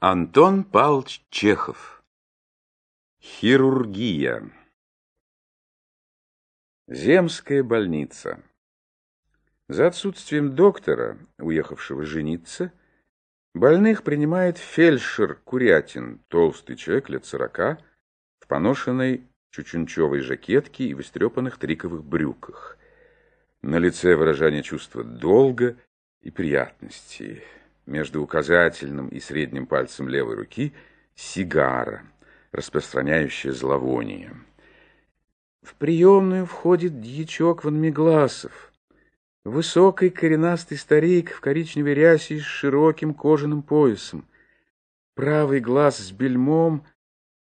Антон Павлович Чехов. Хирургия. Земская больница. За отсутствием доктора, уехавшего жениться, больных принимает фельдшер Курятин, толстый человек лет 40, в поношенной чучунчевой жакетке и в истрепанных триковых брюках. На лице выражение чувства долга и приятностей. Между указательным и средним пальцем левой руки сигара, распространяющая зловоние. В приемную входит дьячок Вонмигласов, высокий коренастый старик в коричневой рясе и с широким кожаным поясом. Правый глаз с бельмом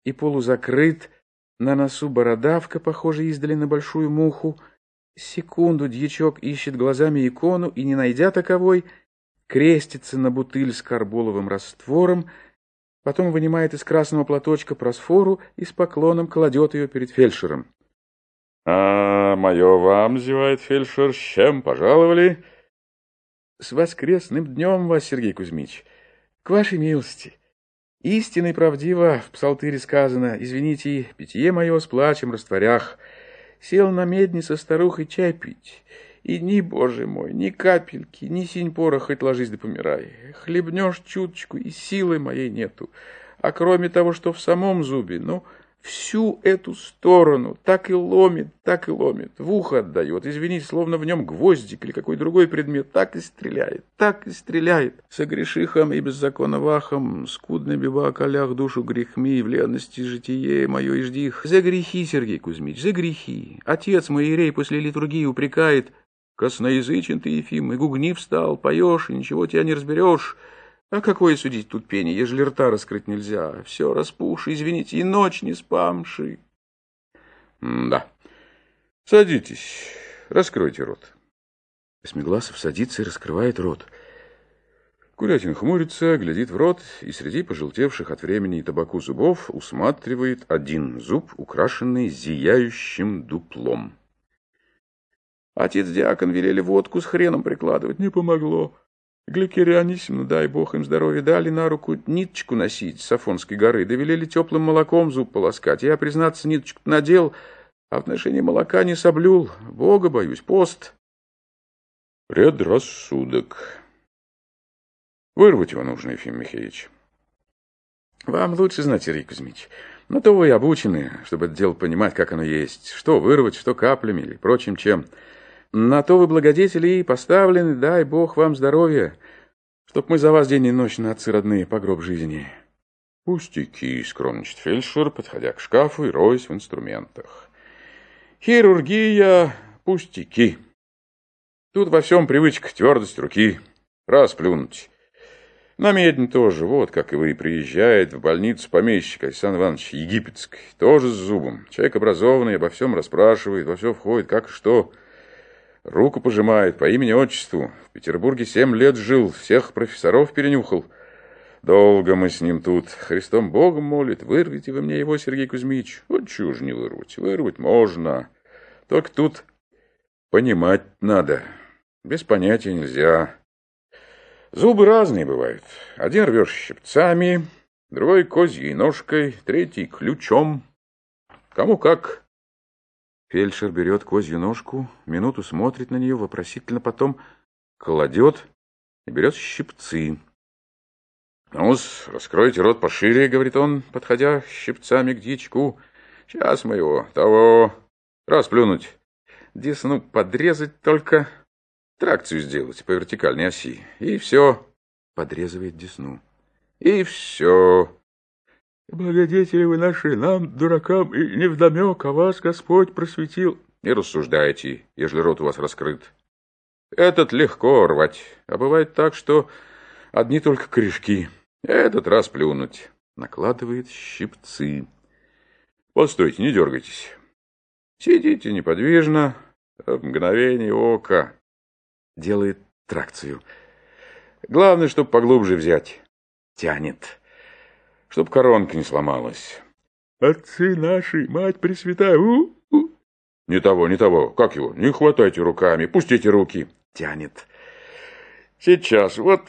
и полузакрыт, на носу бородавка, похожая издали на большую муху. Секунду дьячок ищет глазами икону и, не найдя таковой, крестится на бутыль с карболовым раствором, потом вынимает из красного платочка просфору и с поклоном кладет ее перед фельдшером. — А, мое вам, — зевает фельдшер, — с чем пожаловали? — С воскресным днем вас, Сергей Кузьмич, к вашей милости. Истинно и правдиво в псалтыре сказано: извините, питье мое с плачем растворях. Сел на медне со старухой чай пить. И дни, боже мой, ни капельки, ни синь пороха, хоть ложись да помирай. Хлебнешь чуточку, и силы моей нету. А кроме того, что в самом зубе, ну, всю эту сторону так и ломит, в ухо отдает, извините, словно в нем гвоздик или какой другой предмет, так и стреляет. Согрешихом и беззаконовахом, скудно бива о колях душу грехми, в ленности житие мое и ждих. За грехи, Сергей Кузьмич, за грехи. Отец мой иерей после литургии упрекает: косноязычен ты, Ефим, и гугни встал, поешь, и ничего тебя не разберешь. А какое судить тут пение, ежели рта раскрыть нельзя? Все распуши, извините, и ночь не спамши. Да. Садитесь, раскройте рот. Восьмигласов садится и раскрывает рот. Курятин хмурится, глядит в рот, и среди пожелтевших от времени и табаку зубов усматривает один зуб, украшенный зияющим дуплом. Отец-диакон велели водку с хреном прикладывать, не помогло. Гликерия Анисимовна, дай бог им здоровье, дали на руку ниточку носить с Афонской горы, да велели теплым молоком зуб полоскать. Я, признаться, ниточку надел, а в отношении молока не соблюл. Бога боюсь, пост. Предрассудок. Вырвать его нужно, Ефим Михеевич. Вам лучше знать, Сергей Кузьмич. Но то вы и обучены, чтобы это дело понимать, как оно есть. Что вырвать, что каплями или прочим чем. На то вы благодетели и поставлены, дай бог вам здоровья, чтоб мы за вас день и ночь, на отцы родные, по гроб жизни. Пустяки, скромничает фельдшер, подходя к шкафу и роясь в инструментах. Хирургия, пустяки. Тут во всем привычка, твердость руки. Раз плюнуть. На медне тоже, вот как и вы, приезжает в больницу помещик Александр Иванович Египетский, тоже с зубом. Человек образованный, обо всем расспрашивает, во все входит, как и что. Руку пожимает, по имени-отчеству. В Петербурге 7 лет жил, всех профессоров перенюхал. Долго мы с ним тут. Христом Богом молит: вырвите вы мне его, Сергей Кузьмич. Вот чушь не вырвать. Вырвать можно. Только тут понимать надо. Без понятия нельзя. Зубы разные бывают. Один рвешь щипцами, другой козьей ножкой, третий ключом. Кому как. Фельдшер берет козью ножку, минуту смотрит на нее вопросительно, потом кладет и берет щипцы. «Ну-с, раскройте рот пошире», — говорит он, подходя щипцами к дьячку. «Сейчас мы его, того, расплюнуть. Десну подрезать только, тракцию сделать по вертикальной оси. И все». Подрезывает десну. «И все». Благодетели вы наши, нам, дуракам, и невдомек, а вас Господь просветил. Не рассуждайте, ежели рот у вас раскрыт. Этот легко рвать, а бывает так, что одни только корешки. Этот раз плюнуть. Накладывает щипцы. Постойте, не дергайтесь. Сидите неподвижно, в мгновение ока. Делает тракцию. Главное, чтоб поглубже взять. Тянет. Чтоб коронка не сломалась. Отцы наши, мать пресвятая. Не того, не того. Как его? Не хватайте руками, пустите руки. Тянет. Сейчас, вот,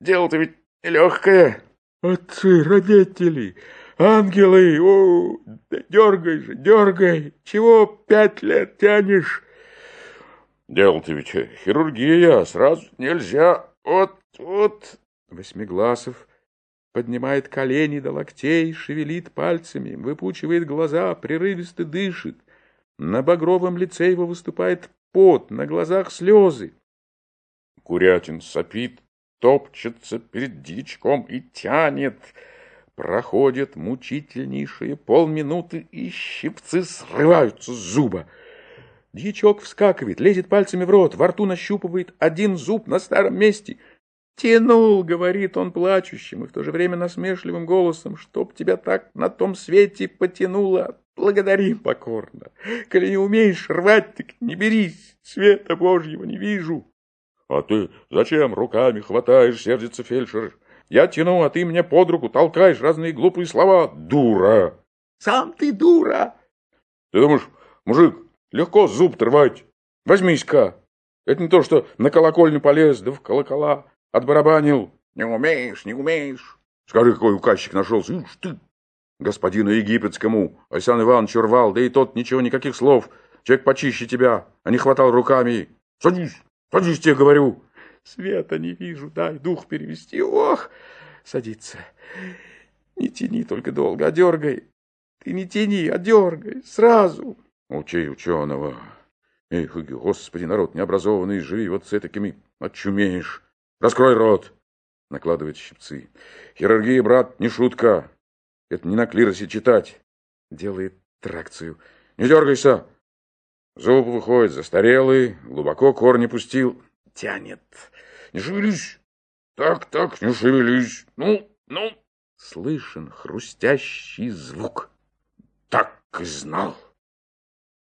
дело-то ведь нелегкое. Отцы, родители, ангелы, о, да дергай же, дергай, чего 5 лет тянешь? Дело-то ведь хирургия, сразу нельзя, вот. Восьмигласов поднимает колени до локтей, шевелит пальцами, выпучивает глаза, прерывисто дышит. На багровом лице его выступает пот, на глазах слезы. Курятин сопит, топчется перед дьячком и тянет. Проходят мучительнейшие полминуты, и щипцы срываются с зуба. Дьячок вскакивает, лезет пальцами в рот, во рту нащупывает один зуб на старом месте. «Тянул», — говорит он плачущим и в то же время насмешливым голосом, «чтоб тебя так на том свете потянуло, благодари покорно. Коли не умеешь рвать, так не берись, света Божьего не вижу». «А ты зачем руками хватаешь?» — сердится фельдшер. «Я тяну, а ты меня под руку толкаешь разные глупые слова. Дура!» «Сам ты дура!» «Ты думаешь, мужик, легко зуб рвать? Возьмись-ка! Это не то, что на колокольню полез, да в колокола отбарабанил. Не умеешь, не умеешь. Скажи, какой указчик нашелся. Ишь ты! Господину Египетскому Александру Ивановичу рвал, да и тот ничего, никаких слов. Человек почище тебя, а не хватал руками. Садись, садись, тебе говорю. Света не вижу, дай дух перевести. Ох, садится. Не тяни только долго, а дергай. Ты не тяни, а дергай, сразу. Учи ученого. Эх, господи, народ необразованный, живи вот с этакими, очумеешь. Раскрой рот. Накладывает щипцы. Хирургия, брат, не шутка. Это не на клиросе читать. Делает тракцию. Не дергайся. Зуб выходит застарелый, глубоко корни пустил. Тянет. Не шевелись. Так, не шевелись. Ну. Слышен хрустящий звук. Так и знал.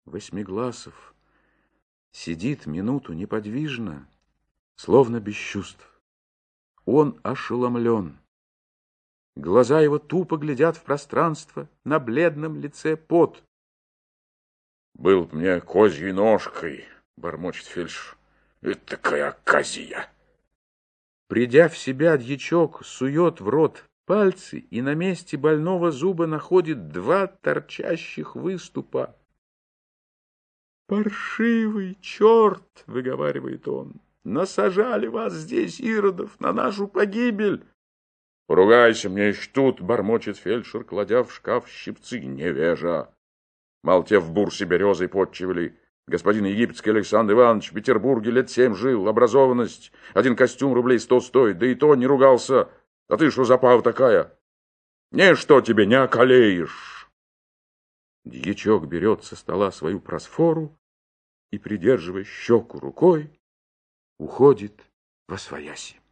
Восьмигласов сидит минуту неподвижно, словно без чувств. Он ошеломлен. Глаза его тупо глядят в пространство, на бледном лице пот. «Был мне козьей ножкой», — бормочет фельдшер. «Этакая оказия!» Придя в себя, дьячок сует в рот пальцы и на месте больного зуба находит 2 торчащих выступа. «Паршивый черт!» — выговаривает он. «Насажали вас здесь, иродов, на нашу погибель!» «Поругайся мне еще тут!» — бормочет фельдшер, кладя в шкаф щипцы. «Невежа! Мол, те в бурсе березой подчивали. Господин Египетский Александр Иванович в Петербурге лет 7 жил, образованность. Один костюм рублей 100 стоит, да и то не ругался. А ты что за пава такая? Ничто тебе не околеешь!» Дьячок берет со стола свою просфору и, придерживая щеку рукой, уходит восвояси.